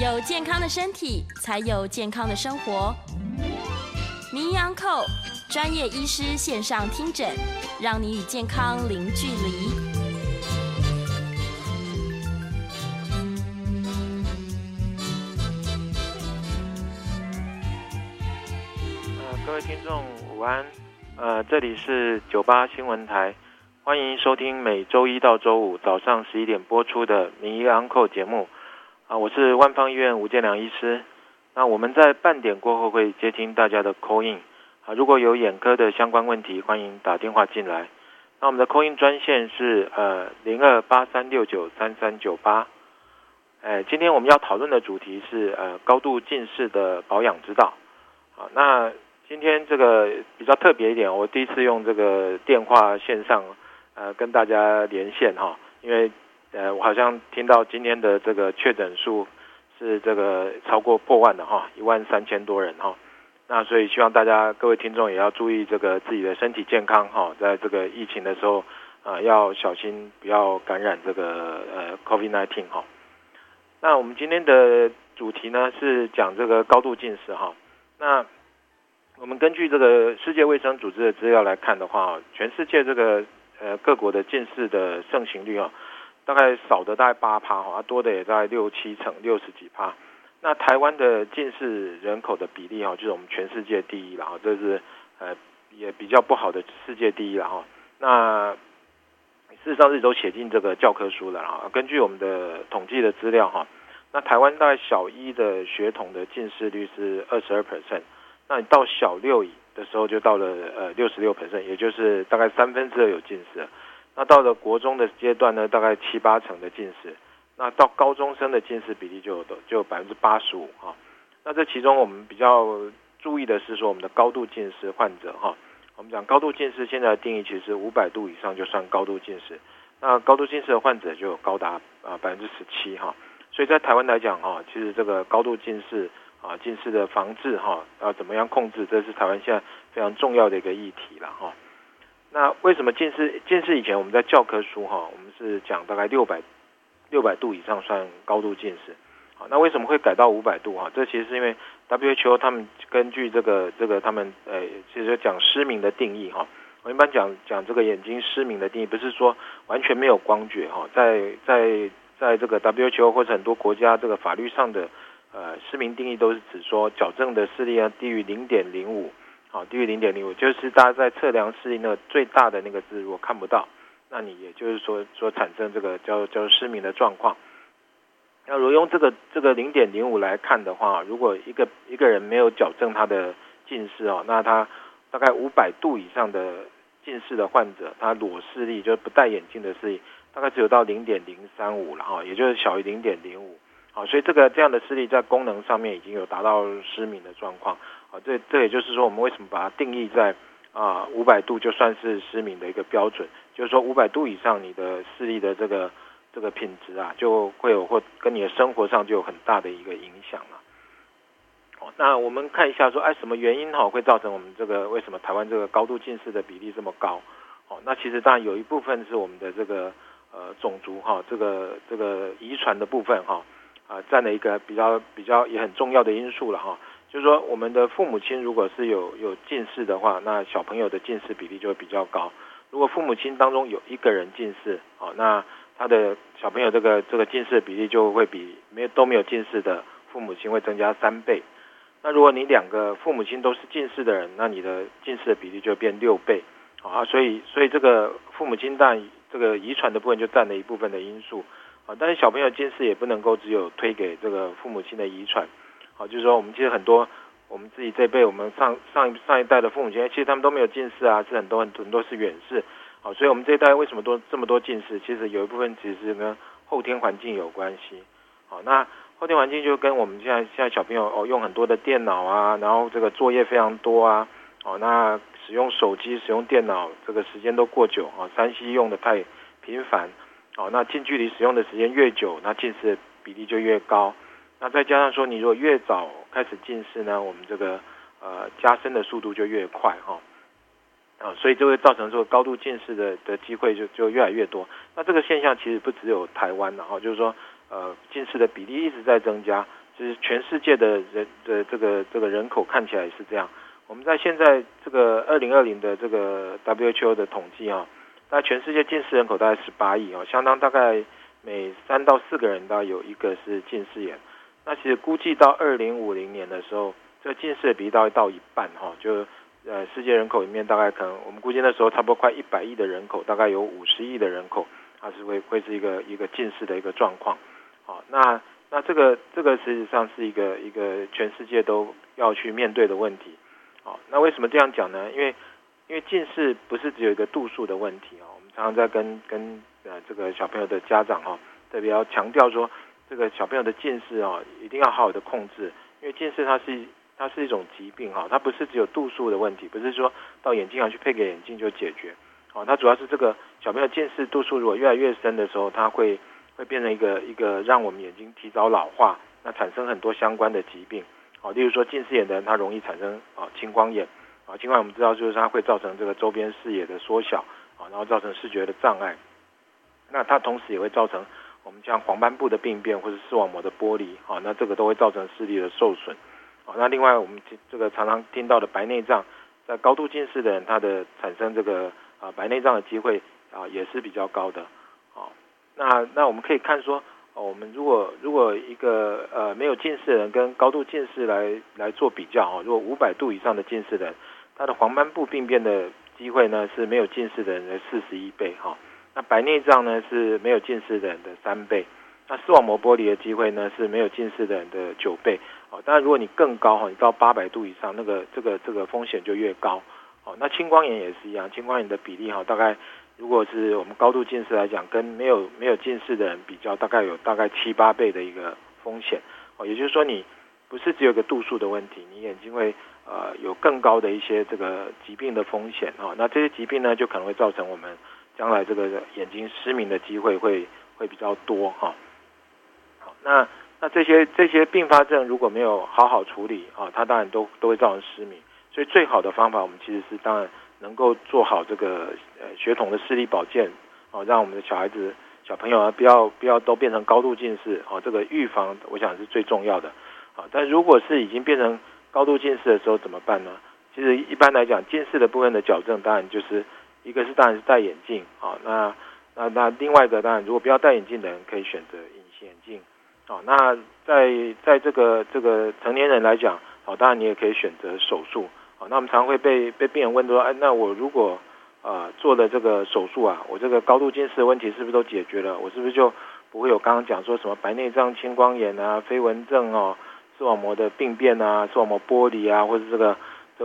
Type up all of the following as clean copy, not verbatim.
有健康的身体，才有健康的生活。名医 Uncle 专业医师线上听诊，让你与健康零距离。各位听众午安，这里是98新闻台，欢迎收听每周一到周五早上11点播出的名医 Uncle 节目。我是万芳医院吴建良医师。那我们在半点过后会接听大家的 call in， 如果有眼科的相关问题，欢迎打电话进来。那我们的 call in 专线是0283693398。今天我们要讨论的主题是高度近视的保养之道。好，那今天这个比较特别一点，我第一次用这个电话线上跟大家连线哈，因为我好像听到今天的这个确诊数是这个超过破万的哈，13000多人哈。那所以希望大家各位听众也要注意这个自己的身体健康哈，在这个疫情的时候要小心不要感染这个COVID-19 哈。那我们今天的主题呢是讲这个高度近视哈。那我们根据这个世界卫生组织的资料来看的话，全世界这个各国的近视的盛行率啊，大概少的大概 8%， 多的也大概6-7成，60几%。那台湾的近视人口的比例就是我们全世界第一啦，这是也比较不好的世界第一啦。那事实上是都写进这个教科书了啦。根据我们的统计的资料，那台湾大概小一的学童的近视率是 22%， 那你到小六的时候就到了66%， 也就是大概2/3有近视了。那到了国中的阶段呢，大概7-8成的近视，那到高中生的近视比例就有 85%、啊、那这其中我们比较注意的是说我们的高度近视患者、啊、我们讲高度近视现在的定义其实500度以上就算高度近视，那高度近视的患者就有高达 17%、啊、所以在台湾来讲、啊、其实这个高度近视、啊、近视的防治、啊、要怎么样控制，这是台湾现在非常重要的一个议题啦、啊。那为什么近视以前我们在教科书哈，我们是讲大概600度以上算高度近视。好，那为什么会改到500度哈？这其实是因为 WHO 他们根据这个他们其实讲失明的定义哈。我一般讲这个眼睛失明的定义，不是说完全没有光觉哈，在这个 WHO 或者很多国家这个法律上的失明定义都是指说矫正的视力低于 0.05。好，低于 0.05 就是大家在测量视力那个最大的那个字如果看不到，那你也就是说产生这个叫失明的状况。那如果用这个 0.05 来看的话，如果一个人没有矫正他的近视哦，那他大概500度以上的近视的患者，他裸视力就是不戴眼镜的视力大概只有到 0.035 了哈，也就是小于 0.05。好，所以这样的视力在功能上面已经有达到失明的状况。好，这也就是说我们为什么把它定义在500度就算是失明的一个标准，就是说500度以上你的视力的这个品质啊，就会有或跟你的生活上就有很大的一个影响了。好，那我们看一下说什么原因会造成我们这个为什么台湾这个高度近视的比例这么高。好，那其实当然有一部分是我们的这个种族这个遗传的部分占了一个比较也很重要的因素了哈。就是说我们的父母亲如果是有近视的话，那小朋友的近视比例就会比较高。如果父母亲当中有一个人近视，好，那他的小朋友这个近视比例就会比都没有近视的父母亲会增加3倍。那如果你2个父母亲都是近视的人，那你的近视的比例就变6倍。好啊，所以这个父母亲占这个遗传的部分就占了一部分的因素。好，但是小朋友近视也不能够只有推给这个父母亲的遗传。好，就是说我们其实很多我们自己这辈，我们上一代的父母亲，其实他们都没有近视啊，是很多是远视。好，所以我们这一代为什么多这么多近视，其实有一部分其实跟后天环境有关系。好，那后天环境就跟我们现在小朋友用很多的电脑啊，然后这个作业非常多啊，那使用手机使用电脑这个时间都过久， 3C 用的太频繁，那近距离使用的时间越久，那近视的比例就越高。那再加上说你如果越早开始近视呢，我们这个加深的速度就越快所以就会造成说高度近视的机会就越来越多。那这个现象其实不只有台湾就是说近视的比例一直在增加，就是全世界的人的这个人口看起来也是这样。我们在现在这个2020的这个 WHO 的统计大概全世界近视人口大概18亿相当大概每3到4个人大概有一个是近视眼。那其实估计到2050年的时候，这近视的比例大概到一半就世界人口里面大概可能我们估计那时候差不多快100亿的人口，大概有50亿的人口它是会是一个近视的一个状况。好，那这个实际上是一个全世界都要去面对的问题。好，那为什么这样讲呢？因为近视不是只有一个度数的问题我们常常在跟这个小朋友的家长特别要强调说，这个小朋友的近视一定要好好的控制，因为近视它是一种疾病它不是只有度数的问题，不是说到眼镜行去配个眼镜就解决它主要是这个小朋友近视度数如果越来越深的时候，它会变成一个让我们眼睛提早老化，那产生很多相关的疾病例如说近视眼的人他容易产生青光眼青光眼我们知道就是它会造成这个周边视野的缩小然后造成视觉的障碍，那它同时也会造成我们像黄斑部的病变或是视网膜的剥离那这个都会造成视力的受损那另外我们这个常常听到的白内障，在高度近视的人他的产生这个白内障的机会也是比较高的那我们可以看说我们如果一个没有近视的人跟高度近视来做比较如果500度以上的近视的人，他的黄斑部病变的机会呢是没有近视的人的41倍那白内障呢是没有近视的人的3倍，那视网膜剥离的机会呢是没有近视的人的9倍当然如果你更高你到800度以上，那个这个风险就越高那青光眼也是一样，青光眼的比例大概如果是我们高度近视来讲，跟没有近视的人比较，大概有大概7-8倍的一个风险也就是说你不是只有个度数的问题，你眼睛会有更高的一些这个疾病的风险那这些疾病呢就可能会造成我们将来这个眼睛失明的机会会比较多那这些并发症如果没有好处理它当然都会造成失明，所以最好的方法我们其实是当然能够做好这个血统的视力保健让我们的小朋友啊不要都变成高度近视这个预防我想是最重要的但如果是已经变成高度近视的时候怎么办呢？其实一般来讲近视的部分的矫正当然就是一个是当然是戴眼镜那另外一个当然如果不要戴眼镜的人可以选择隐形眼镜那在这个成年人来讲当然你也可以选择手术那我们常会被病人问说那我如果做了这个手术我这个高度近视的问题是不是都解决了，我是不是就不会有刚刚讲说什么白内障、青光眼飞蚊症视网膜的病变视网膜剥离或者这个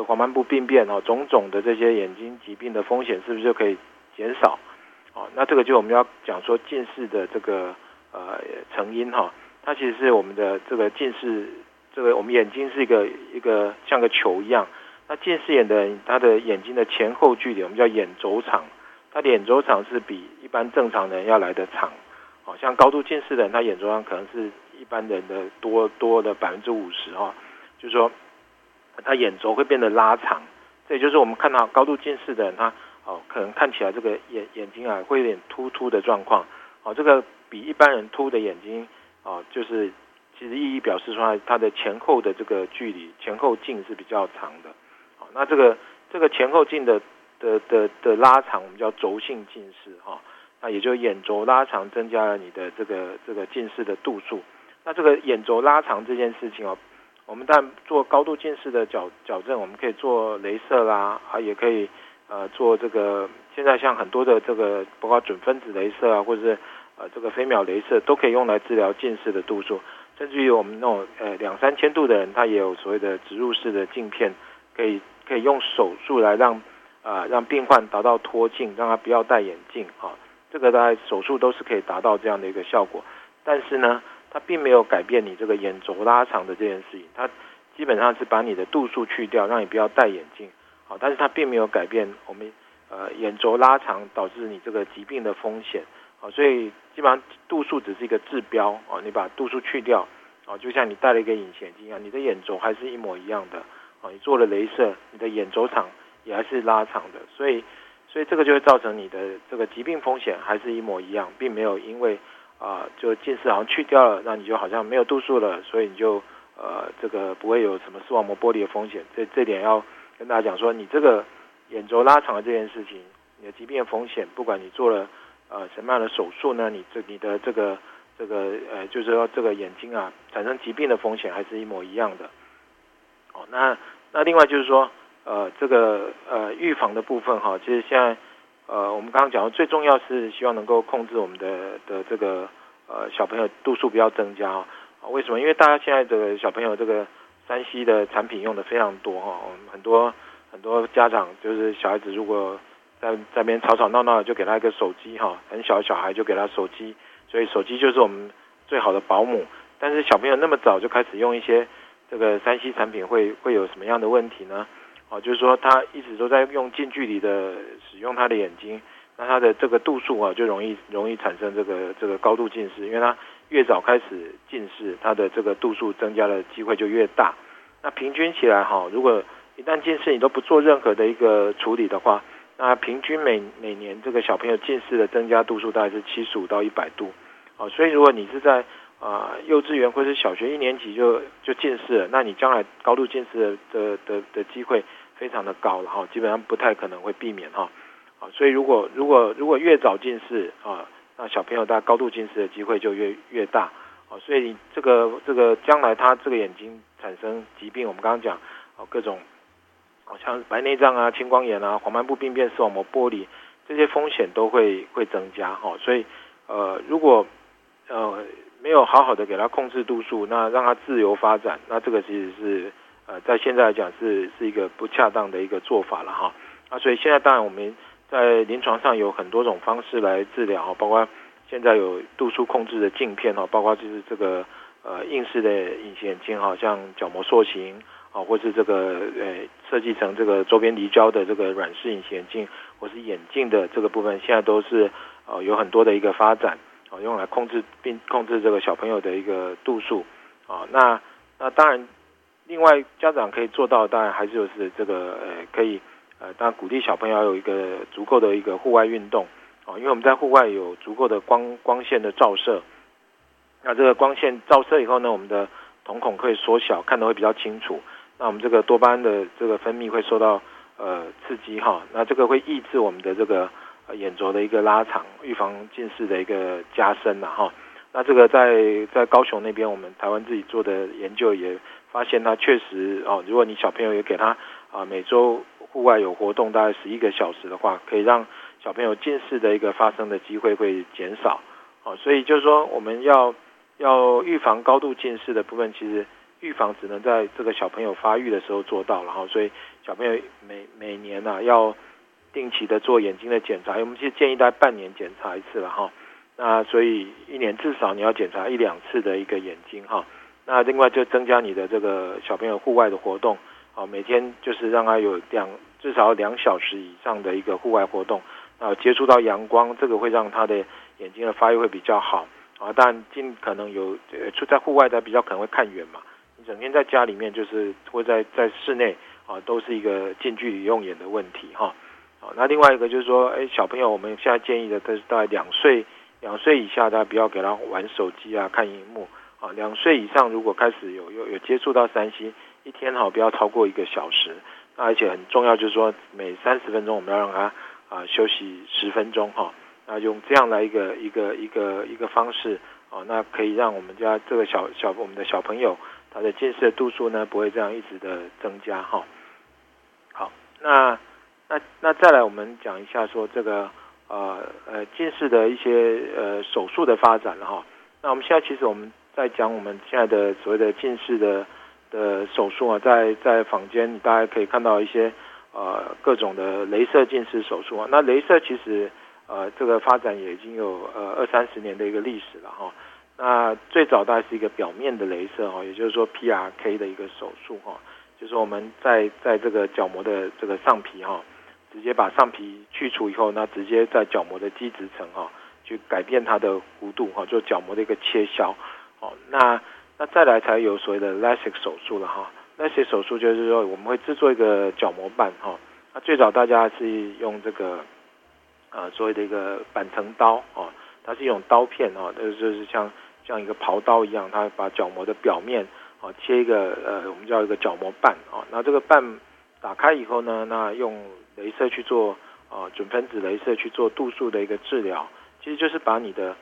黄斑部病变种种的这些眼睛疾病的风险是不是就可以减少那这个就我们要讲说近视的这个成因它其实是我们的这个近视，这个我们眼睛是一个像个球一样，那近视眼的人他的眼睛的前后距离我们叫眼轴长，他的眼轴长是比一般正常人要来的长像高度近视的人他眼轴长可能是一般人的多的50%就是说他眼轴会变得拉长，这也就是我们看到高度近视的人他可能看起来这个眼睛会有点凸的状况这个比一般人凸的眼睛就是其实意义表示说它的前后的这个距离前后径是比较长的那这个前后径的拉长我们叫轴性近视那也就是眼轴拉长增加了你的这个近视的度数，那这个眼轴拉长这件事情我们当然做高度近视的矫正我们可以做雷射啦也可以做这个现在像很多的这个包括准分子雷射或者是这个飞秒雷射都可以用来治疗近视的度数，甚至于我们那种2000-3000度的人他也有所谓的植入式的镜片可以用手术来让让病患达到脱镜，让他不要戴眼镜啊，这个大概手术都是可以达到这样的一个效果。但是呢，它并没有改变你这个眼轴拉长的这件事情，它基本上是把你的度数去掉，让你不要戴眼镜啊，但是它并没有改变我们眼轴拉长导致你这个疾病的风险啊，所以基本上度数只是一个指标啊，你把度数去掉啊，就像你戴了一个隐形眼镜一样，你的眼轴还是一模一样的啊，你做了雷射，你的眼轴长也还是拉长的，所以这个就会造成你的这个疾病风险还是一模一样，并没有因为就近视好像去掉了，那你就好像没有度数了，所以你就这个不会有什么视网膜剥离的风险。这点要跟大家讲说，你这个眼轴拉长的这件事情，你的疾病的风险，不管你做了什么样的手术呢，你的这个就是说这个眼睛啊产生疾病的风险还是一模一样的。哦，那另外就是说。这个预防的部分哈，其实现在我们刚刚讲的最重要是希望能够控制我们的这个小朋友度数不要增加啊。为什么？因为大家现在的小朋友这个 3C 的产品用的非常多哈，很多家长就是小孩子如果在那边吵吵闹闹的，就给他一个手机哈，很小的小孩就给他手机，所以手机就是我们最好的保姆。但是小朋友那么早就开始用一些这个 3C 产品，会有什么样的问题呢？就是说他一直都在用近距离的使用他的眼睛，那他的这个度数啊就容易产生这个高度近视，因为他越早开始近视，他的这个度数增加的机会就越大。那平均起来哈，如果一旦近视你都不做任何的一个处理的话，那平均每年这个小朋友近视的增加度数大概是75到100度。好，所以如果你是在幼稚园或是小学一年级就近视了，那你将来高度近视的机会非常的高了哈，基本上不太可能会避免哈，啊，所以如果越早近视啊，那小朋友他高度近视的机会就越大啊，所以这个将来他这个眼睛产生疾病，我们刚刚讲啊，各种好像白内障啊、青光眼啊、黄斑部病变、视网膜剥离这些风险都会增加哈，所以如果没有好好的给他控制度数，那让他自由发展，那这个其实是。在现在来讲是一个不恰当的一个做法了哈，啊，所以现在当然我们在临床上有很多种方式来治疗，包括现在有度数控制的镜片哈，包括就是这个硬式的隐形眼镜哈，像角膜塑形啊，或是这个设计成这个周边离焦的这个软式隐形眼镜，或是眼镜的这个部分，现在都是有很多的一个发展啊，用来控制并控制这个小朋友的一个度数啊，那当然。另外，家长可以做到，当然还是就是这个可以当然鼓励小朋友有一个足够的一个户外运动哦，因为我们在户外有足够的光线的照射，那这个光线照射以后呢，我们的瞳孔可以缩小，看得会比较清楚。那我们这个多巴胺的这个分泌会受到刺激哈，那这个会抑制我们的这个眼轴的一个拉长，预防近视的一个加深呐哈。那这个在高雄那边，我们台湾自己做的研究也。发现他确实哦，如果你小朋友也给他每周户外有活动大概11个小时的话，可以让小朋友近视的一个发生的机会会减少哦。所以就是说，我们要预防高度近视的部分，其实预防只能在这个小朋友发育的时候做到了哈。所以小朋友每年啊要定期的做眼睛的检查，我们其实建议大概半年检查一次了哈。那所以一年至少你要检查1-2次的一个眼睛哈。那另外就增加你的这个小朋友户外的活动，啊，每天就是让他有至少两小时以上的一个户外活动，啊，接触到阳光，这个会让他的眼睛的发育会比较好，啊，但尽可能有在户外的比较可能会看远嘛，你整天在家里面就是或在室内啊，都是一个近距离用眼的问题哈，啊，那另外一个就是说，小朋友我们现在建议的，但是大概两岁以下，大家不要给他玩手机啊，看荧幕。啊，2岁以上如果开始有接触到3C，一天不要超过1个小时。那而且很重要就是说，每30分钟我们要让他休息10分钟哈。那用这样来一个方式啊，那可以让我们家这个我们的小朋友他的近视的度数呢不会这样一直的增加哈。好，那再来我们讲一下说这个近视的一些手术的发展了哈。那我们现在其实我们在讲我们现在的所谓的近视的手术啊，在坊间你大概可以看到一些各种的雷射近视手术。那雷射其实这个发展也已经有20-30年的一个历史了哈。那最早大概是一个表面的雷射哈，也就是说 PRK 的一个手术哈，就是我们在这个角膜的这个上皮哈，直接把上皮去除以后，那直接在角膜的基质层哈，去改变它的弧度哈，做角膜的一个切削。哦，那再来才有所谓的 LASIK 手术了哈。LASIK 手术就是说我们会制作一个角膜板哈。那最早大家是用这个所谓的一个板层刀哦，它是一种刀片哦，就是像一个刨刀一样，它把角膜的表面哦切一个我们叫一个角膜瓣哦。那这个瓣打开以后呢，那用雷射去做准分子雷射去做度数的一个治疗，其实就是把你的，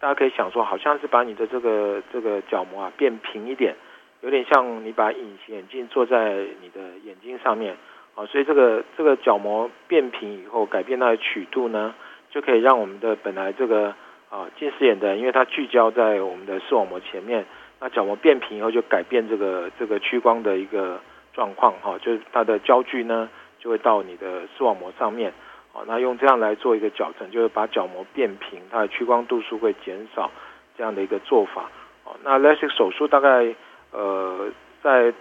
大家可以想说好像是把你的这个角膜啊变平一点，有点像你把隐形眼镜做在你的眼睛上面啊，所以这个角膜变平以后，改变它的曲度呢，就可以让我们的本来这个近视眼的人，因为它聚焦在我们的视网膜前面，那角膜变平以后就改变这个屈光的一个状况哈，就是它的焦距呢就会到你的视网膜上面。好，那用这样来做一个矫正，就是把角膜变平，它的屈光度数会减少，这样的一个做法。好，那 LASIK 手术大概在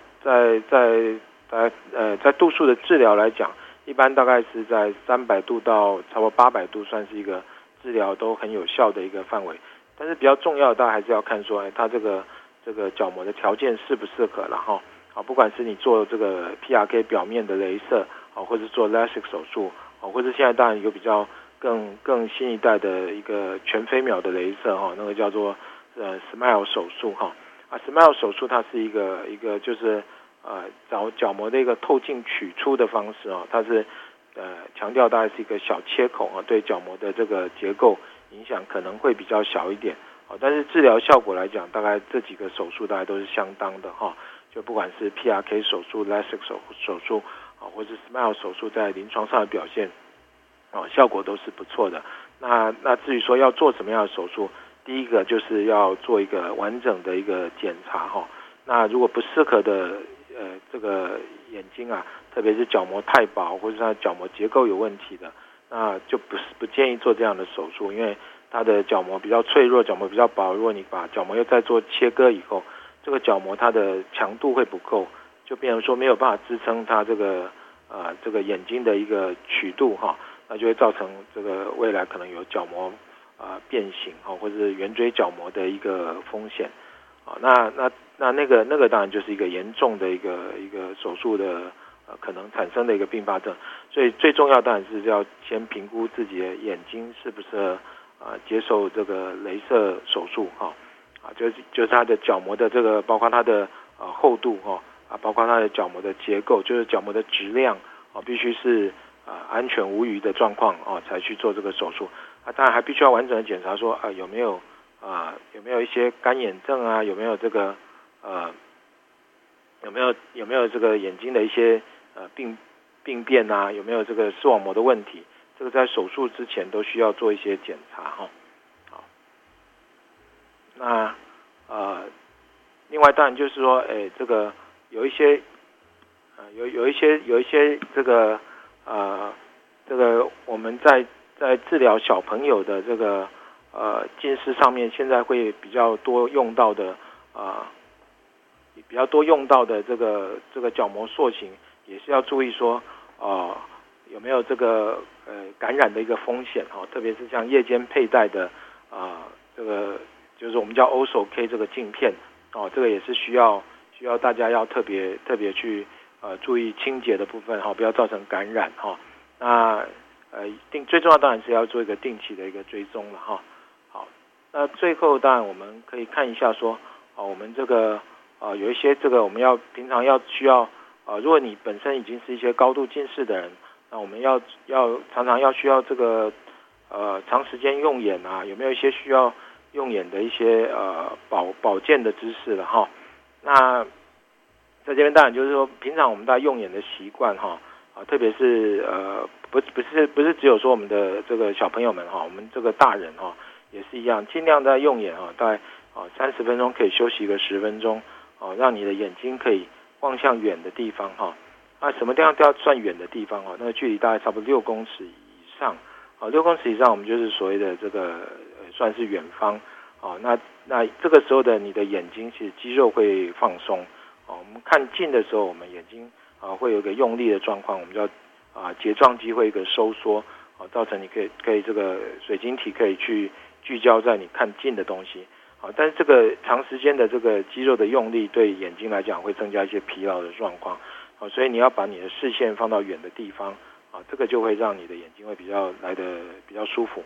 度数的治疗来讲，一般大概是在300度到差不多800度，算是一个治疗都很有效的一个范围。但是比较重要的，大家还是要看说，它这个角膜的条件适不适合了哈。好，不管是你做这个 PRK 表面的雷射，好，或是做 LASIK 手术。或者现在当然有比较更新一代的一个全飞秒的雷射哈，那个叫做Smile 手术哈。Smile 手术它是一个就是找角膜的一个透镜取出的方式哦，它是强调大概是一个小切口啊，对角膜的这个结构影响可能会比较小一点哦，但是治疗效果来讲，大概这几个手术大概都是相当的哈，就不管是 PRK 手术、LASIK 手术。或者 Smile 手术在临床上的表现效果都是不错的。那至于说要做什么样的手术，第一个就是要做一个完整的一个检查哈。那如果不适合的这个眼睛啊，特别是角膜太薄或者它角膜结构有问题的，那就不建议做这样的手术，因为它的角膜比较脆弱，角膜比较薄，如果你把角膜又再做切割以后，这个角膜它的强度会不够，就变成说没有办法支撑它这个眼睛的一个曲度哈，那就会造成这个未来可能有角膜变形哈，或者是圆锥角膜的一个风险啊。那个当然就是一个严重的一个手术的可能产生的一个并发症。所以最重要当然是要先评估自己的眼睛是不是接受这个雷射手术哈啊，就是它的角膜的这个包括它的厚度哈。包括它的角膜的结构，就是角膜的质量必须是安全无虞的状况才去做这个手术。当然还必须要完整的检查说有没有一些干眼症啊，有没有这个眼睛的一些病变啊，有没有这个视网膜的问题，这个在手术之前都需要做一些检查哈。好，那另外当然就是说，这个有一些这个我们在治疗小朋友的这个近视上面，现在会比较多用到的这个角膜塑形，也是要注意说有没有这个感染的一个风险哈，特别是像夜间佩戴的这个就是我们叫 OK 这个镜片哦，这个也是需要大家要特别去注意清洁的部分哈，不要造成感染哈。那最重要当然是要做一个定期的一个追踪了哈。好，那最后当然我们可以看一下说，我们这个有一些这个我们要平常要需要如果你本身已经是一些高度近视的人，那我们要常常要需要这个长时间用眼啊，有没有一些需要用眼的一些保健的知识了哈。那在这边当然就是说，平常我们大家用眼的习惯哈，特别是不是只有说我们的这个小朋友们哈，我们这个大人哈也是一样，尽量在用眼哈，大概30分钟可以休息个10分钟，让你的眼睛可以望向远的地方哈。啊，什么地方都要算远的地方哦，那个距离大概差不多6公尺以上啊，6公尺以上我们就是所谓的这个算是远方哦。那这个时候的你的眼睛其实肌肉会放松哦。我们看近的时候，我们眼睛啊会有一个用力的状况，我们叫啊睫状肌会一个收缩哦，造成你可以这个水晶体可以去聚焦在你看近的东西。但是这个长时间的这个肌肉的用力对眼睛来讲会增加一些疲劳的状况，所以你要把你的视线放到远的地方，这个就会让你的眼睛会比较来得比较舒服。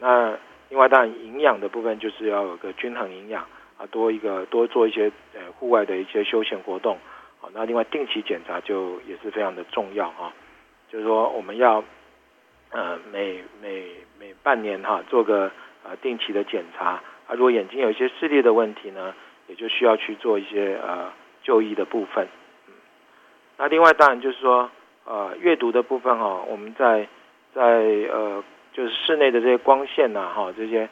那另外当然营养的部分就是要有个均衡营养，多做一些户外的一些休闲活动。那另外定期检查就也是非常的重要，就是说我们要每半年做个定期的检查。如果眼睛有一些视力的问题呢，也就需要去做一些就医的部分。那另外当然就是说阅读的部分哦，我们在就是室内的这些光线啊这些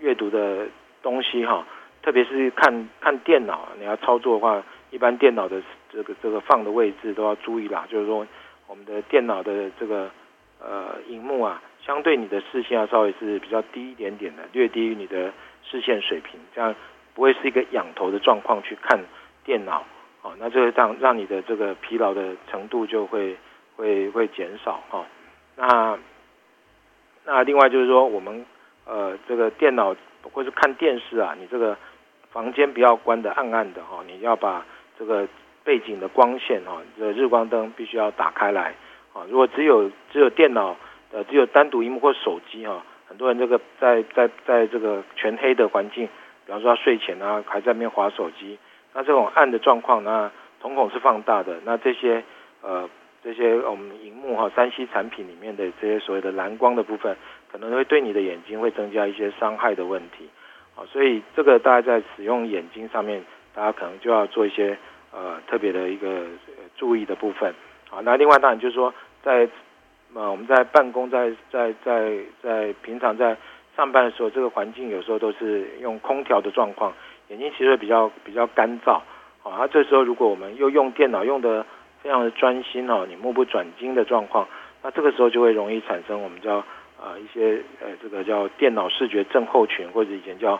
阅读的东西哈，特别是看电脑，你要操作的话，一般电脑的这个放的位置都要注意啦，就是说我们的电脑的这个荧幕啊，相对你的视线要稍微是比较低一点点的，略低于你的视线水平，这样不会是一个仰头的状况去看电脑哦，那就会让你的这个疲劳的程度就会减少哦。那另外就是说我们这个电脑或是看电视啊，你这个房间不要关得暗暗的哦，你要把这个背景的光线哦，这个日光灯必须要打开来哦。如果只有电脑只有单独荧幕或手机哈，很多人这个在这个全黑的环境，比方说他睡前啊还在那边滑手机，那这种暗的状况呢，瞳孔是放大的，那这些我们荧幕哈3C 产品里面的这些所谓的蓝光的部分，可能会对你的眼睛会增加一些伤害的问题，啊，所以这个大家在使用眼睛上面，大家可能就要做一些特别的一个注意的部分，啊，那另外当然就是说我们在办公在平常在上班的时候，这个环境有时候都是用空调的状况，眼睛其实比较干燥哦。那这时候如果我们又用电脑用的非常的专心哦，你目不转睛的状况，那这个时候就会容易产生我们叫一些这个叫电脑视觉症候群，或者以前叫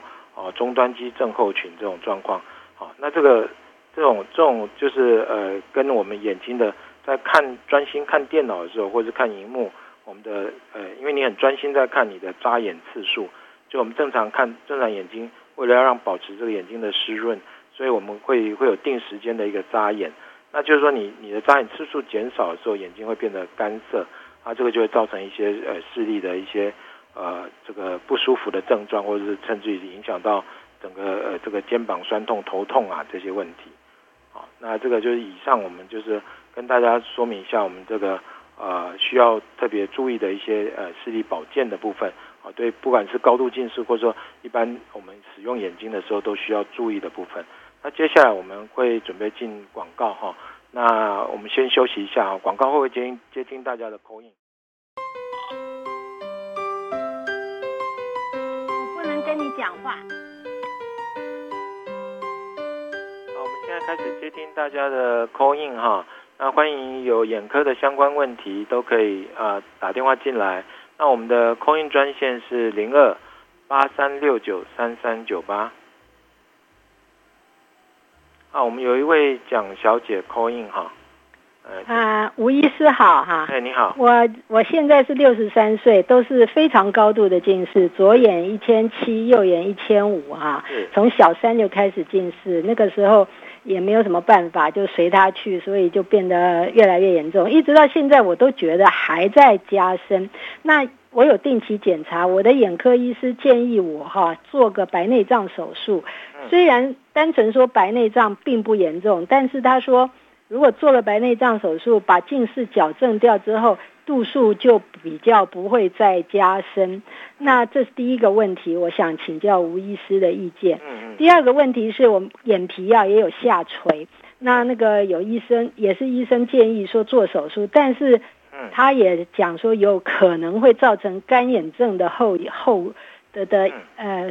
终端机症候群这种状况。好，那这种就是跟我们眼睛的在专心看电脑的时候，或是看荧幕，我们的因为你很专心在看，你的眨眼次数，就我们正常眼睛为了要让保持这个眼睛的湿润，所以我们会有定时间的一个眨眼。那就是说你的眨眼次数减少的时候，眼睛会变得干涩，啊，这个就会造成一些视力的一些这个不舒服的症状，或者是甚至影响到整个这个肩膀酸痛、头痛啊这些问题。好，那这个就是以上我们就是跟大家说明一下我们这个需要特别注意的一些视力保健的部分啊，对，不管是高度近视或者说一般我们使用眼睛的时候都需要注意的部分。那接下来我们会准备进广告哈，那我们先休息一下，广告后会接听大家的 call in。 我不能跟你讲话。好，我们现在开始接听大家的 call in 哈。那欢迎有眼科的相关问题都可以打电话进来。那我们的 call in 专线是02-8369-3398。啊，我们有一位蒋小姐 call in 哈。吴医师好哈。哎，你好。我现在是63岁，都是非常高度的近视，左眼1700，右眼1500哈。从小3就开始近视，那个时候也没有什么办法，就随他去，所以就变得越来越严重，一直到现在我都觉得还在加深。那我有定期检查，我的眼科医师建议我做个白内障手术，虽然单纯说白内障并不严重，但是他说如果做了白内障手术，把近视矫正掉之后，度数就比较不会再加深。那这是第一个问题，我想请教吴医师的意见。第二个问题是我眼皮啊也有下垂，那个有医生也是医生建议说做手术，但是他也讲说有可能会造成干眼症的后的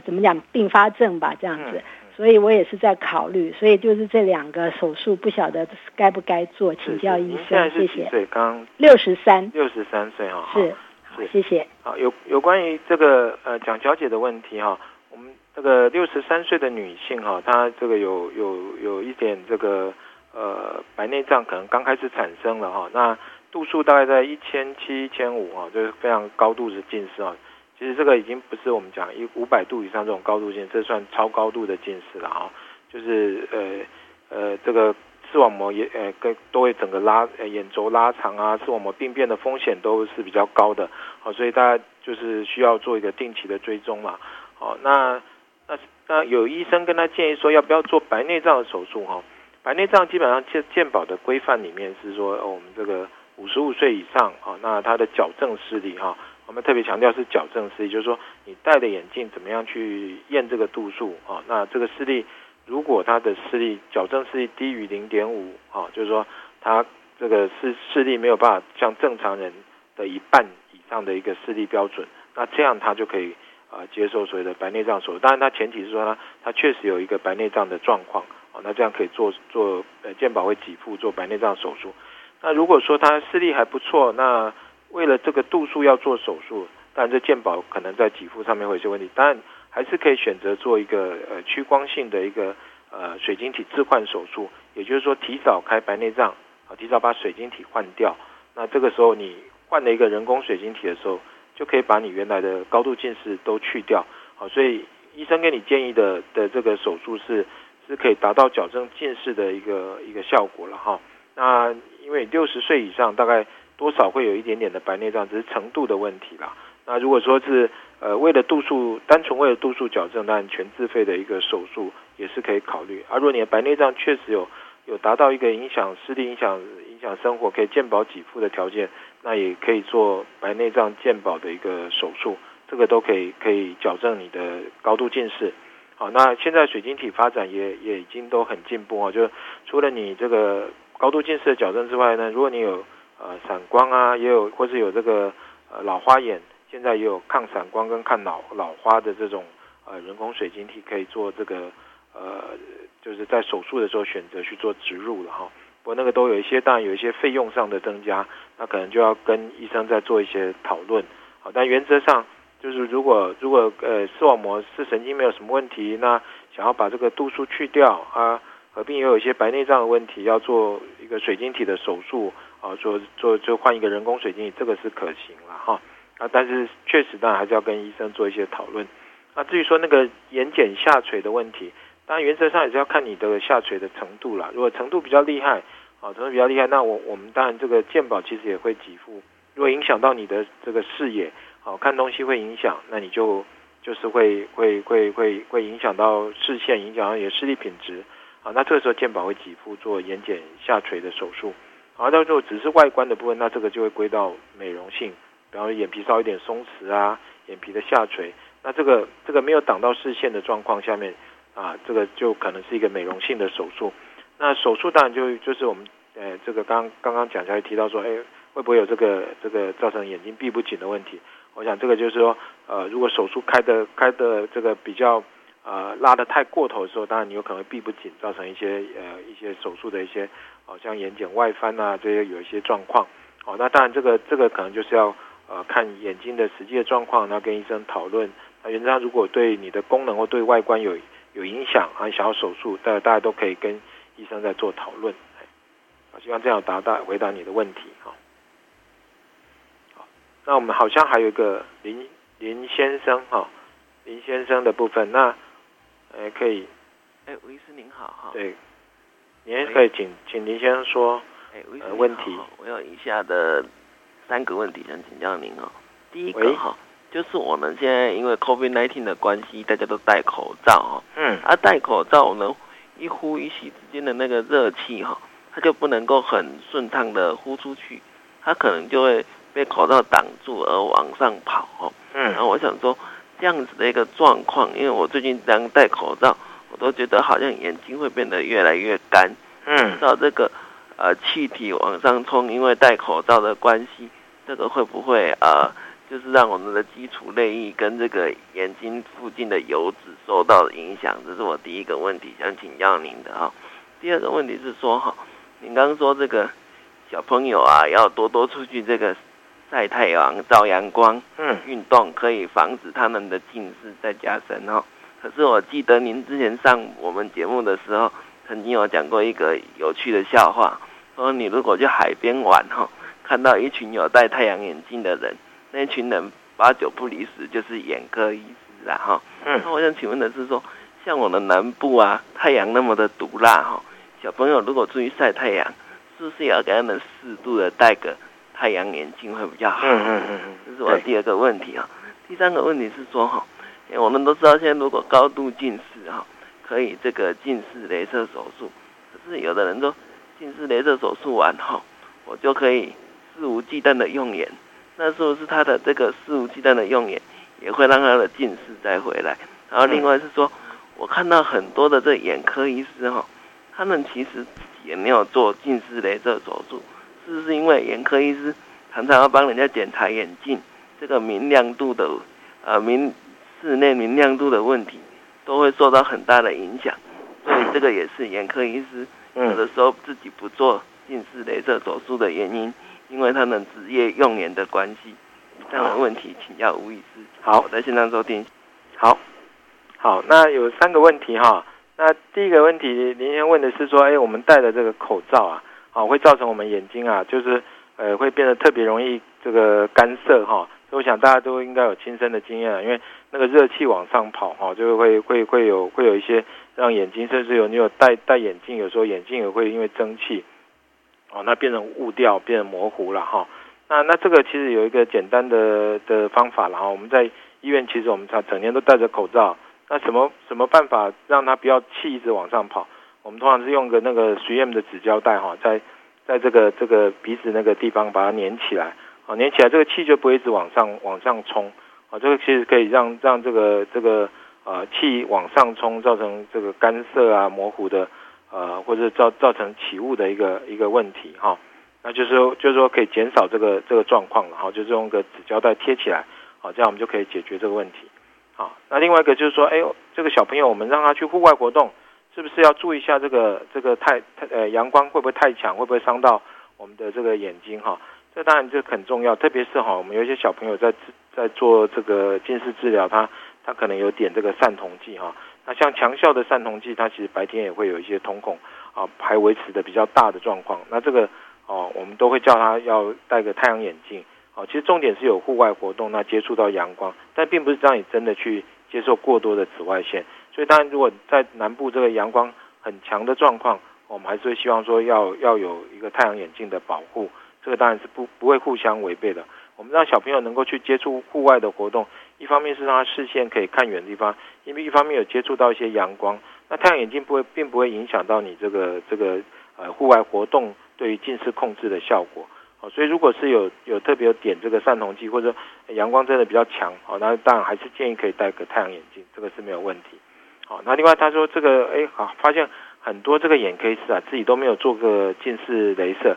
怎么讲并发症吧这样子，所以我也是在考虑，所以就是这两个手术不晓得该不该做，请教医生。谢谢。对，刚63，63岁哈、哦。是，好，谢谢。好，有关于这个蒋小姐的问题哈、哦，我们这个63岁的女性哈、哦，她这个有一点这个白内障可能刚开始产生了哈、哦，那度数大概在1700、1500哈，就是非常高度的近视啊、哦。其实这个已经不是我们讲500度以上这种高度近视，这算超高度的近视了啊、哦。就是这个视网膜也都会整个眼轴拉长啊，视网膜病变的风险都是比较高的。好、哦，所以大家就是需要做一个定期的追踪嘛。好、哦，那有医生跟他建议说要不要做白内障的手术哈、哦？白内障基本上健保的规范里面是说、哦、我们这个55岁以上啊、哦，那他的矫正视力哈。哦，我们特别强调是矫正视力，就是说你戴的眼镜怎么样去验这个度数啊？那这个视力如果它的视力矫正视力低于 0.5 啊，就是说它这个视力没有办法像正常人的一半以上的一个视力标准，那这样它就可以接受所谓的白内障手术。当然它前提是说它确实有一个白内障的状况啊，那这样可以做健保会给付做白内障手术。那如果说它视力还不错，那为了这个度数要做手术，当然这健保可能在给付上面会有些问题，当然还是可以选择做一个趋光性的一个水晶体置换手术，也就是说提早开白内障啊，提早把水晶体换掉。那这个时候你换了一个人工水晶体的时候，就可以把你原来的高度近视都去掉。好，所以医生给你建议的这个手术是可以达到矫正近视的一个效果了哈。那因为60岁以上大概多少会有一点点的白内障，只是程度的问题啦。那如果说是为了度数，单纯为了度数矫正，当然全自费的一个手术也是可以考虑。而如果你的白内障确实有达到一个影响视力、影响生活可以健保给付的条件，那也可以做白内障健保的一个手术，这个都可以矫正你的高度近视。好，那现在水晶体发展也已经都很进步啊、哦，就除了你这个高度近视的矫正之外呢，如果你有散光啊，也有或是有这个老花眼，现在也有抗散光跟抗老花的这种人工水晶体可以做这个就是在手术的时候选择去做植入了哈。不过那个都有一些，当然有一些费用上的增加，那可能就要跟医生再做一些讨论。好，但原则上就是如果视网膜视神经没有什么问题，那想要把这个度数去掉啊，合并也有一些白内障的问题，要做一个水晶体的手术啊，就换一个人工水晶体，这个是可行了哈。啊，但是确实当然还是要跟医生做一些讨论。那至于说那个眼睑下垂的问题，当然原则上也是要看你的下垂的程度啦。如果程度比较厉害啊，那我们当然这个健保其实也会给付。如果影响到你的这个视野，好、啊、看东西会影响，那你就是会影响到视线，影响到你的视力品质。啊，那这个时候健保会给付做眼睑下垂的手术。好，那如果只是外观的部分，那这个就会归到美容性，比方说眼皮稍微有点松弛啊，眼皮的下垂，那这个没有挡到视线的状况下面啊，这个就可能是一个美容性的手术。那手术当然就是我们这个刚刚讲下来提到说，会不会有这个造成眼睛闭不紧的问题？我想这个就是说，如果手术开的这个比较。拉得太过头的时候，当然你有可能闭不紧，造成一些手术的一些像眼睑外翻啊，这些有一些状况。哦，那当然这个可能就是要看眼睛的实际的状况，然后跟医生讨论。那原则上如果对你的功能或对外观有影响啊，想要手术，大家都可以跟医生再做讨论。好，希望这样回答你的问题哈。好，那我们好像还有一个林先生哈、哦，林先生的部分那。可以。吴医师您好哈。对，您可以请林先生说问题。我有以下的3个问题想请教您哦。第一个哈，就是我们现在因为 COVID-19 的关系，大家都戴口罩哈、哦。嗯。戴口罩呢，一呼一吸之间的那个热气哈、哦，它就不能够很顺畅的呼出去，它可能就会被口罩挡住而往上跑哦。嗯。然后我想说，这样子的一个状况，因为我最近这样戴口罩，我都觉得好像眼睛会变得越来越干。嗯，不知道这个气体往上冲，因为戴口罩的关系，这个会不会就是让我们的基础泪液跟这个眼睛附近的油脂受到影响，这是我第一个问题想请教您的哈。第二个问题是说哈，您刚刚说这个小朋友啊要多多出去这个晒太阳、照阳光，运动可以防止他们的近视再加深哈。可是我记得您之前上我们节目的时候，曾经有讲过一个有趣的笑话，说你如果去海边玩哈，看到一群有戴太阳眼镜的人，那群人八九不离十就是眼科医师啦哈。那我想请问的是说，像我的南部啊，太阳那么的毒辣哈，小朋友如果出去晒太阳，是不是也要给他们适度的戴个太阳眼镜会比较好？这是我第二个问题啊。第三个问题是说哈，我们都知道现在如果高度近视哈，可以这个近视雷射手术，可是有的人说近视雷射手术完后，我就可以肆无忌惮的用眼，那是不是他的这个肆无忌惮的用眼也会让他的近视再回来？然后另外是说，我看到很多的这眼科医师哈，他们其实自己也没有做近视雷射手术，是不是因为眼科医师常常要帮人家检查眼镜这个明亮度的室内明亮度的问题，都会受到很大的影响，所以这个也是眼科医师有的时候自己不做近视雷射手术的原因，因为他们职业用眼的关系。这样的问题请教吴医师。好，我在线上收听。好，那有三个问题哈。那第一个问题，您先问的是说，我们戴的这个口罩啊，会造成我们眼睛啊，就是会变得特别容易这个干涩哈。所以我想大家都应该有亲身的经验，因为那个热气往上跑哈，就会有一些让眼睛，甚至有你有戴眼镜，有时候眼镜也会因为蒸汽那变成雾掉，变成模糊了哈。那这个其实有一个简单的方法了哈。我们在医院其实我们整天都戴着口罩，那什么办法让它不要气一直往上跑？我们通常是用个那个 3M 的纸胶带哈，在这个鼻子那个地方把它粘起来。粘起来，这个气就不会一直往上冲，这个其实可以让这个气往上冲，造成这个干涩啊、模糊的或者造成起雾的一个问题哈、哦。那就是说可以减少这个状况了哈、哦，就是用个纸胶带贴起来，好、哦，这样我们就可以解决这个问题。好、哦，那另外一个就是说，这个小朋友我们让他去户外活动，是不是要注意一下这个阳光会不会太强，会不会伤到我们的这个眼睛哈？哦，这当然就很重要，特别是我们有一些小朋友在做这个近视治疗，他可能有点这个散瞳剂哈。那像强效的散瞳剂，它其实白天也会有一些瞳孔还维持的比较大的状况。那这个我们都会叫他要戴个太阳眼镜其实重点是有户外活动，那接触到阳光，但并不是让你真的去接受过多的紫外线。所以当然，如果在南部这个阳光很强的状况，我们还是会希望说要有一个太阳眼镜的保护。这个当然是不会互相违背的。我们让小朋友能够去接触户外的活动，一方面是让他视线可以看远的地方，因为一方面有接触到一些阳光。那太阳眼镜并不会影响到你这个户外活动对于近视控制的效果。所以如果是有特别点这个散瞳剂，或者阳光真的比较强，那当然还是建议可以戴个太阳眼镜，这个是没有问题。好，那另外他说这个发现很多这个眼科医师自己都没有做个近视雷射。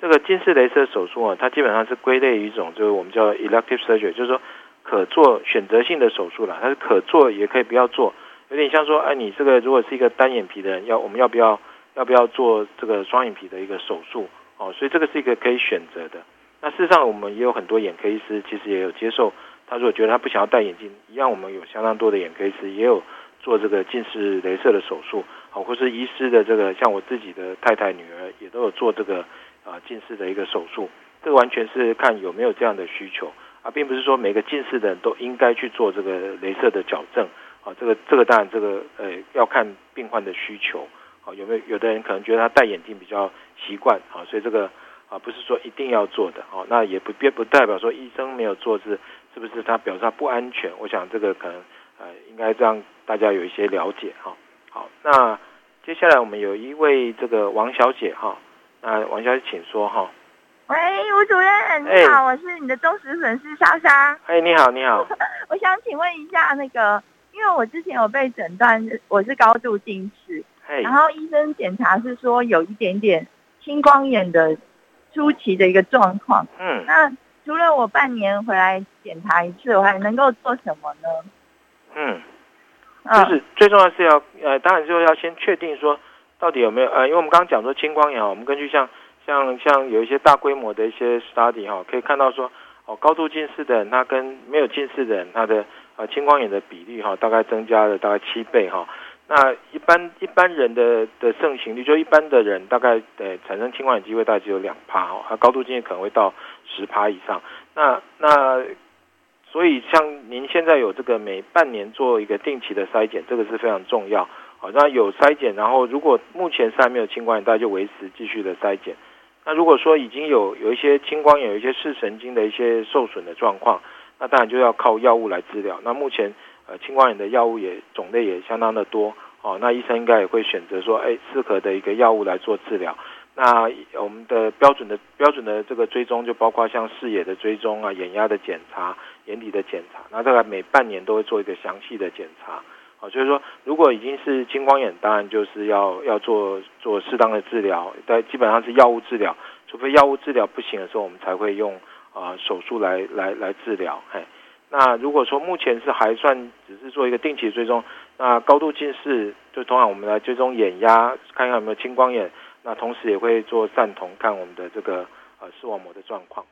这个近视雷射手术它基本上是归类于一种，就是我们叫 elective surgery， 就是说可做选择性的手术啦，它是可做也可以不要做，有点像说，你这个如果是一个单眼皮的人，我们要不要做这个双眼皮的一个手术所以这个是一个可以选择的。那事实上我们也有很多眼科医师其实也有接受，他如果觉得他不想要戴眼镜，一样我们有相当多的眼科医师也有做这个近视雷射的手术或是医师的这个，像我自己的太太、女儿也都有做这个近视的一个手术。这个完全是看有没有这样的需求并不是说每个近视的人都应该去做这个雷射的矫正这个当然要看病患的需求有没有。有的人可能觉得他戴眼镜比较习惯所以这个不是说一定要做的那也不代表说医生没有做，是不是他表示他不安全？我想这个可能应该让大家有一些了解好，那接下来我们有一位这个王小姐王小姐请说喂，吴主任你好，我是你的忠实粉丝莎莎。你好我想请问一下，那个因为我之前有被诊断我是高度近视，然后医生检查是说有一点点青光眼的初期的一个状况那除了我半年回来检查一次，我还能够做什么呢？就是最重要是要当然就要先确定说到底有没有因为我们刚刚讲说青光眼，我们根据像有一些大规模的一些 study 可以看到说高度近视的人他跟没有近视的人他的青光眼的比例大概增加了大概7倍。那一般人的盛行率，就一般的人大概产生青光眼机会大概只有 2%， 高度近视可能会到 10% 以上。那所以像您现在有这个每半年做一个定期的筛检，这个是非常重要。那有筛检，然后如果目前是还没有青光眼，大家就维持继续的筛检。那如果说已经有一些青光眼，有一些视神经的一些受损的状况，那当然就要靠药物来治疗。那目前青光眼的药物也种类也相当的多，那医生应该也会选择说适合的一个药物来做治疗。那我们的标准的这个追踪就包括像视野的追踪啊、眼压的检查、眼底的检查，那大概每半年都会做一个详细的检查。所以说如果已经是青光眼，当然就是要做适当的治疗，但基本上是药物治疗，除非药物治疗不行的时候，我们才会用手术来治疗。那如果说目前是还算只是做一个定期追踪，那高度近视就通常我们来追踪眼压，看看有没有青光眼，那同时也会做散瞳，看我们的这个视网膜的状况。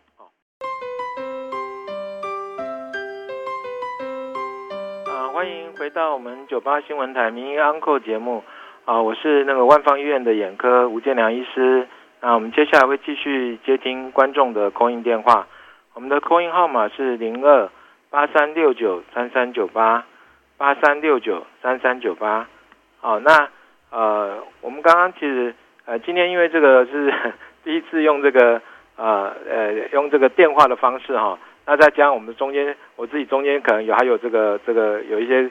欢迎回到我们98新闻台名医 Uncle 节目，我是那个万芳医院的眼科吴建良医师。那我们接下来会继续接听观众的 call in 电话，我们的 call in 号码是02-8369-3398 8369-3398。好，那我们刚刚其实今天因为这个是第一次用这个用这个电话的方式那再加上我们中间我自己中间可能还有这个有一些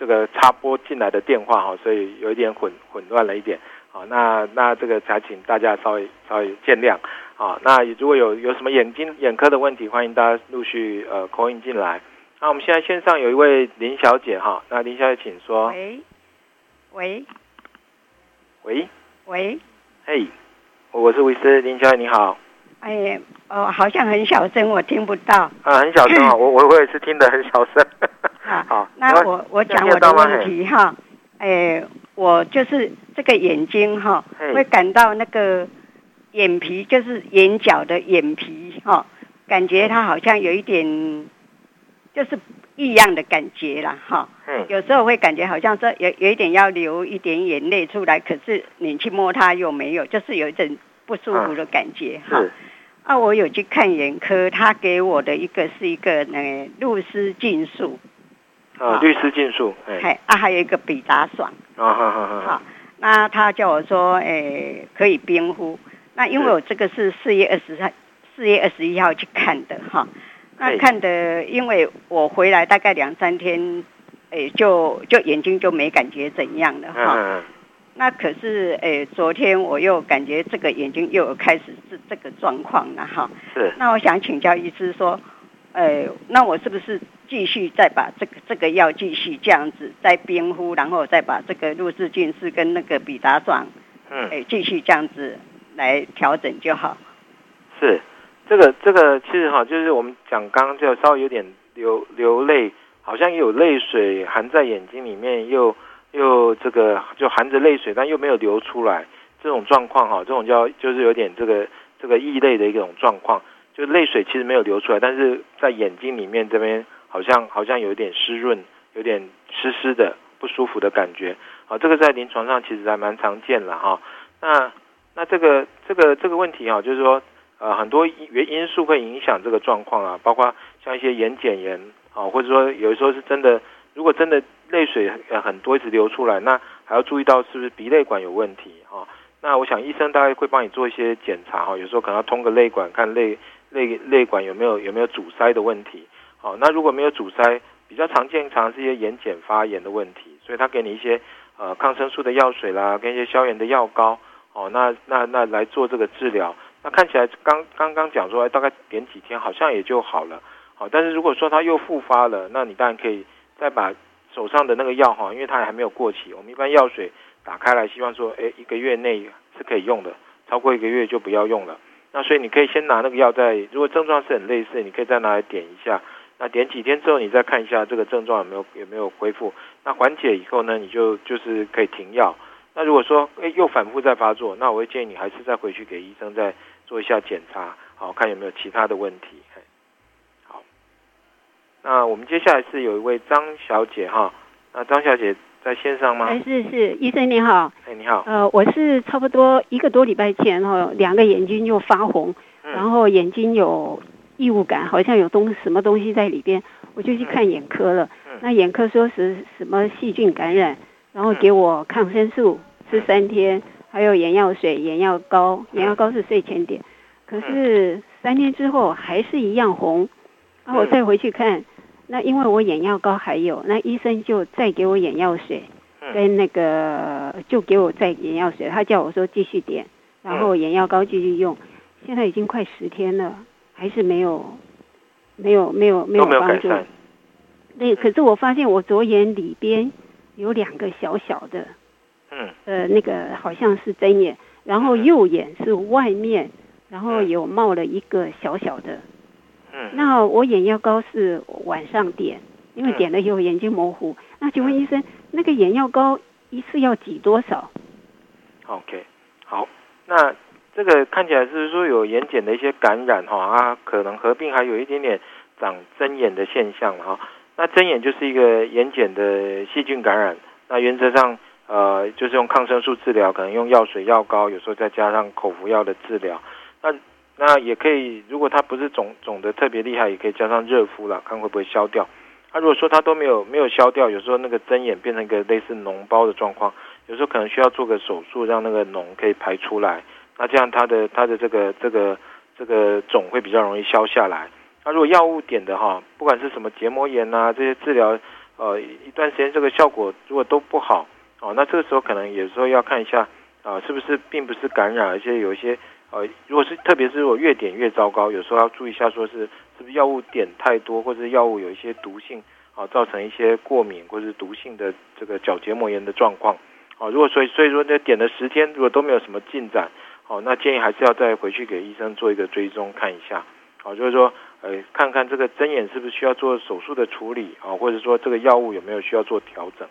这个插播进来的电话所以有一点混乱了一点。好，那这个才请大家稍微见谅。好，那如果有什么眼科的问题，欢迎大家陆续call in 进来。那我们现在线上有一位林小姐那林小姐请说。喂嘿，我是维斯，林小姐你好。好像很小声，我听不到。很小声我也是听得很小声。好，那我讲我的问题哈。我就是这个眼睛会感到那个眼皮，就是眼角的眼皮感觉它好像有一点就是异样的感觉啦有时候会感觉好像说有一点要流一点眼泪出来，可是你去摸它又没有，就是有一点不舒服的感觉我有去看眼科，他给我的是一个露丝菌素，绿丝菌素，还有一个比达爽，那他叫我说，可以冰敷。那因为我这个是4月21号去看的那看的，因为我回来大概2-3天，就眼睛就没感觉怎样了那可是昨天我又感觉这个眼睛又有开始是这个状况了是。那我想请教医师说那我是不是继续再把这个药继续这样子再冰敷，然后再把这个露丝菌素跟那个比达爽继续这样子来调整就好？是，这个其实就是我们讲刚刚就稍微有点流泪，好像有泪水含在眼睛里面，又这个就含着泪水但又没有流出来，这种状况这种就是有点这个异类的一种状况，就泪水其实没有流出来，但是在眼睛里面这边好像有点湿润，有点湿湿的不舒服的感觉这个在临床上其实还蛮常见了那这个问题就是说很多因素会影响这个状况包括像一些眼睑炎或者说有时候是真的，如果真的泪水很多一直流出来，那还要注意到是不是鼻泪管有问题那我想医生大概会帮你做一些检查有时候可能要通个泪管，看泪管有没有阻塞的问题那如果没有阻塞，比较常见是一些眼睑发炎的问题，所以他给你一些抗生素的药水啦，跟一些消炎的药膏那来做这个治疗。那看起来刚刚讲说大概点几天好像也就好了但是如果说他又复发了，那你当然可以再把手上的那个药因为它还没有过期，我们一般药水打开来希望说1个月内是可以用的，超过1个月就不要用了那所以你可以先拿那个药再，如果症状是很类似，你可以再拿来点一下。那点几天之后，你再看一下这个症状有没有恢复。那缓解以后呢，你就是可以停药。那如果说又反复再发作，那我会建议你还是再回去给医生再做一下检查，好看有没有其他的问题。好，那我们接下来是有一位张小姐哈，那张小姐在线上吗？是，医生你好。你好。我是差不多一个多礼拜前哈，两个眼睛就发红，然后眼睛有异物感，好像有什么东西在里边，我就去看眼科了。那眼科说是什么细菌感染，然后给我抗生素吃3天，还有眼药水、眼药膏。眼药膏是睡前点，可是3天之后还是一样红。然后我再回去看，那因为我眼药膏还有，那医生就再给我眼药水，跟那个就给我再眼药水，他叫我说继续点，然后眼药膏继续用，现在已经快10天了，还是没有帮助。对，可是我发现我左眼里边有2个小小的，那个好像是针眼，然后右眼是外面，然后有冒了1个小小的。那我眼药膏是晚上点，因为点了以后眼睛模糊。那请问医生，那个眼药膏一次要挤多少 ？OK， 好，那这个看起来是说有眼睑的一些感染哈，可能合并还有一点点长针眼的现象哈。那针眼就是一个眼睑的细菌感染，那原则上就是用抗生素治疗，可能用药水、药膏，有时候再加上口服药的治疗。那也可以，如果它不是肿的特别厉害，也可以加上热敷啦，看会不会消掉。如果说它都没有消掉，有时候那个针眼变成一个类似脓包的状况，有时候可能需要做个手术，让那个脓可以排出来。那这样它的这个肿会比较容易消下来。如果药物点的不管是什么结膜炎啊这些治疗，一段时间这个效果如果都不好，那这个时候可能有时候要看一下是不是并不是感染，而且有一些。如果是特别是如果越点越糟糕，有时候要注意一下，说是不是药物点太多，或者药物有一些毒性造成一些过敏或者是毒性的这个角结膜炎的状况。如果所以说点了10天如果都没有什么进展，那建议还是要再回去给医生做一个追踪看一下。就是说看看这个针眼是不是需要做手术的处理，或者说这个药物有没有需要做调整。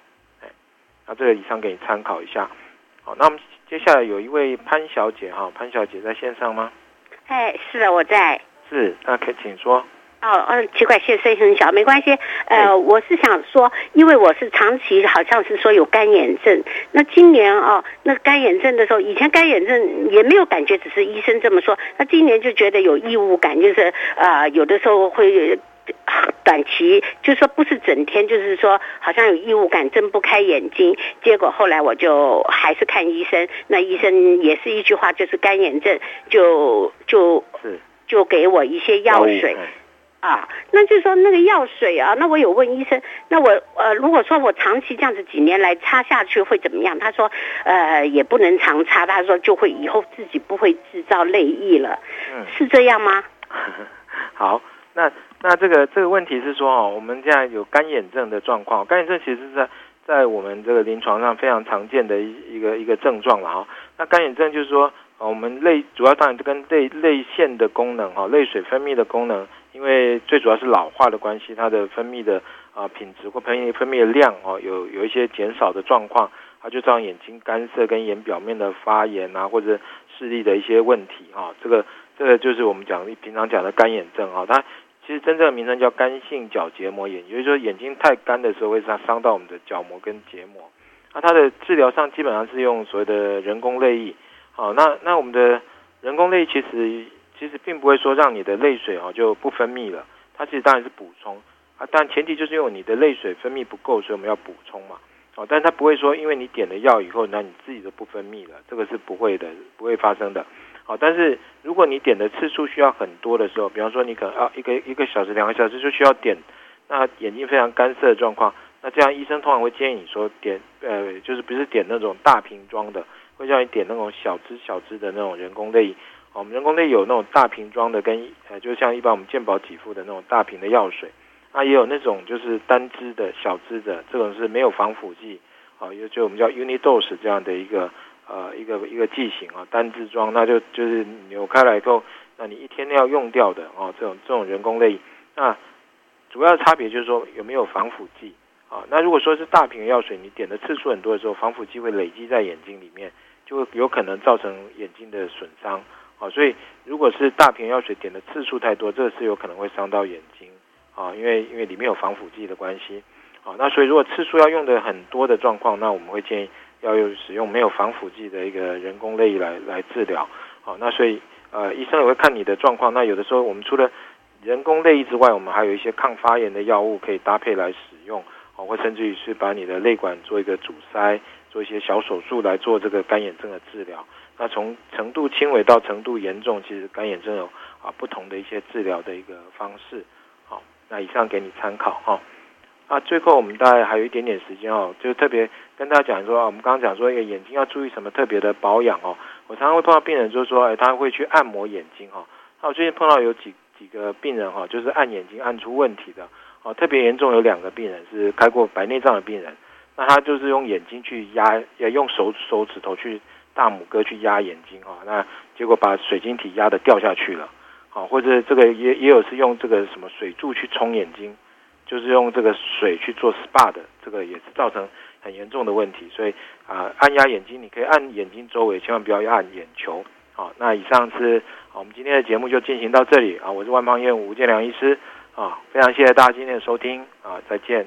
那这个以上给你参考一下。好，那我们接下来有一位潘小姐哈，潘小姐在线上吗？是的，我在。是，那可以请说。奇怪，现在声音很小，没关系。我是想说，因为我是长期好像是说有干眼症，那今年那干眼症的时候，以前干眼症也没有感觉，只是医生这么说。那今年就觉得有异物感，就是有的时候会。短期就是说不是整天，就是说好像有异物感，睁不开眼睛。结果后来我就还是看医生，那医生也是一句话，就是干眼症，就给我一些药水那就是说那个药水那我有问医生，那我如果说我长期这样子几年来擦下去会怎么样？他说也不能常擦，他说就会以后自己不会制造泪液了，是这样吗？好，那这个问题是说我们现在有干眼症的状况，干眼症其实是在我们这个临床上非常常见的一个症状了那干眼症就是说我们泪主要当然跟泪腺的功能泪水分泌的功能，因为最主要是老化的关系，它的分泌的品质或分泌的量有一些减少的状况，它就造成眼睛干涩跟眼表面的发炎啊，或者视力的一些问题这个就是我们平常讲的干眼症它其实真正的名称叫干性角结膜炎，也就是说眼睛太干的时候会伤到我们的角膜跟结膜。它的治疗上基本上是用所谓的人工泪液。那我们的人工泪液其实并不会说让你的泪水就不分泌了，它其实当然是补充但前提就是因为你的泪水分泌不够，所以我们要补充嘛。但是它不会说因为你点了药以后，那你自己都不分泌了，这个是不会的，不会发生的。但是如果你点的次数需要很多的时候，比方说你可能一个小时、2个小时就需要点，那眼睛非常干涩的状况，那这样医生通常会建议你说点就是不是点那种大瓶装的，会叫你点那种小支的那种人工泪液。我们人工泪有那种大瓶装的跟就像一般我们健保给付的那种大瓶的药水，也有那种就是单支的小支的，这种是没有防腐剂，就我们叫 unidose 这样的一个一个剂型啊，单支装，那就是扭开来以后，那你一天要用掉的啊，这种人工泪液，那主要的差别就是说有没有防腐剂啊。那如果说是大瓶药水，你点的次数很多的时候，防腐剂会累积在眼睛里面，就会有可能造成眼睛的损伤啊。所以如果是大瓶药水点的次数太多，这是有可能会伤到眼睛啊，因为里面有防腐剂的关系啊。那所以如果次数要用的很多的状况，那我们会建议要有使用没有防腐剂的一个人工泪液来治疗。好，那所以医生也会看你的状况。那有的时候我们除了人工泪液之外，我们还有一些抗发炎的药物可以搭配来使用，哦，或甚至于是把你的泪管做一个阻塞，做一些小手术来做这个干眼症的治疗。那从程度轻微到程度严重，其实干眼症有不同的一些治疗的一个方式。好，那以上给你参考哈。啊，最后我们大概还有一点点时间哦，就特别跟大家讲说，我们刚刚讲说，眼睛要注意什么特别的保养哦。我常常会碰到病人就说，他会去按摩眼睛哦。那我最近碰到有几个病人哦，就是按眼睛按出问题的哦，特别严重有两个病人是开过白内障的病人，那他就是用眼睛去压，也用手指头去大拇哥去压眼睛哦，那结果把水晶体压得掉下去了，好，或者这个也有是用这个什么水柱去冲眼睛。就是用这个水去做 SPA 的，这个也是造成很严重的问题。所以按压眼睛，你可以按眼睛周围，千万不要按眼球。好，那以上是我们今天的节目就进行到这里啊。我是万芳燕吴建良医师啊，非常谢谢大家今天的收听啊，再见。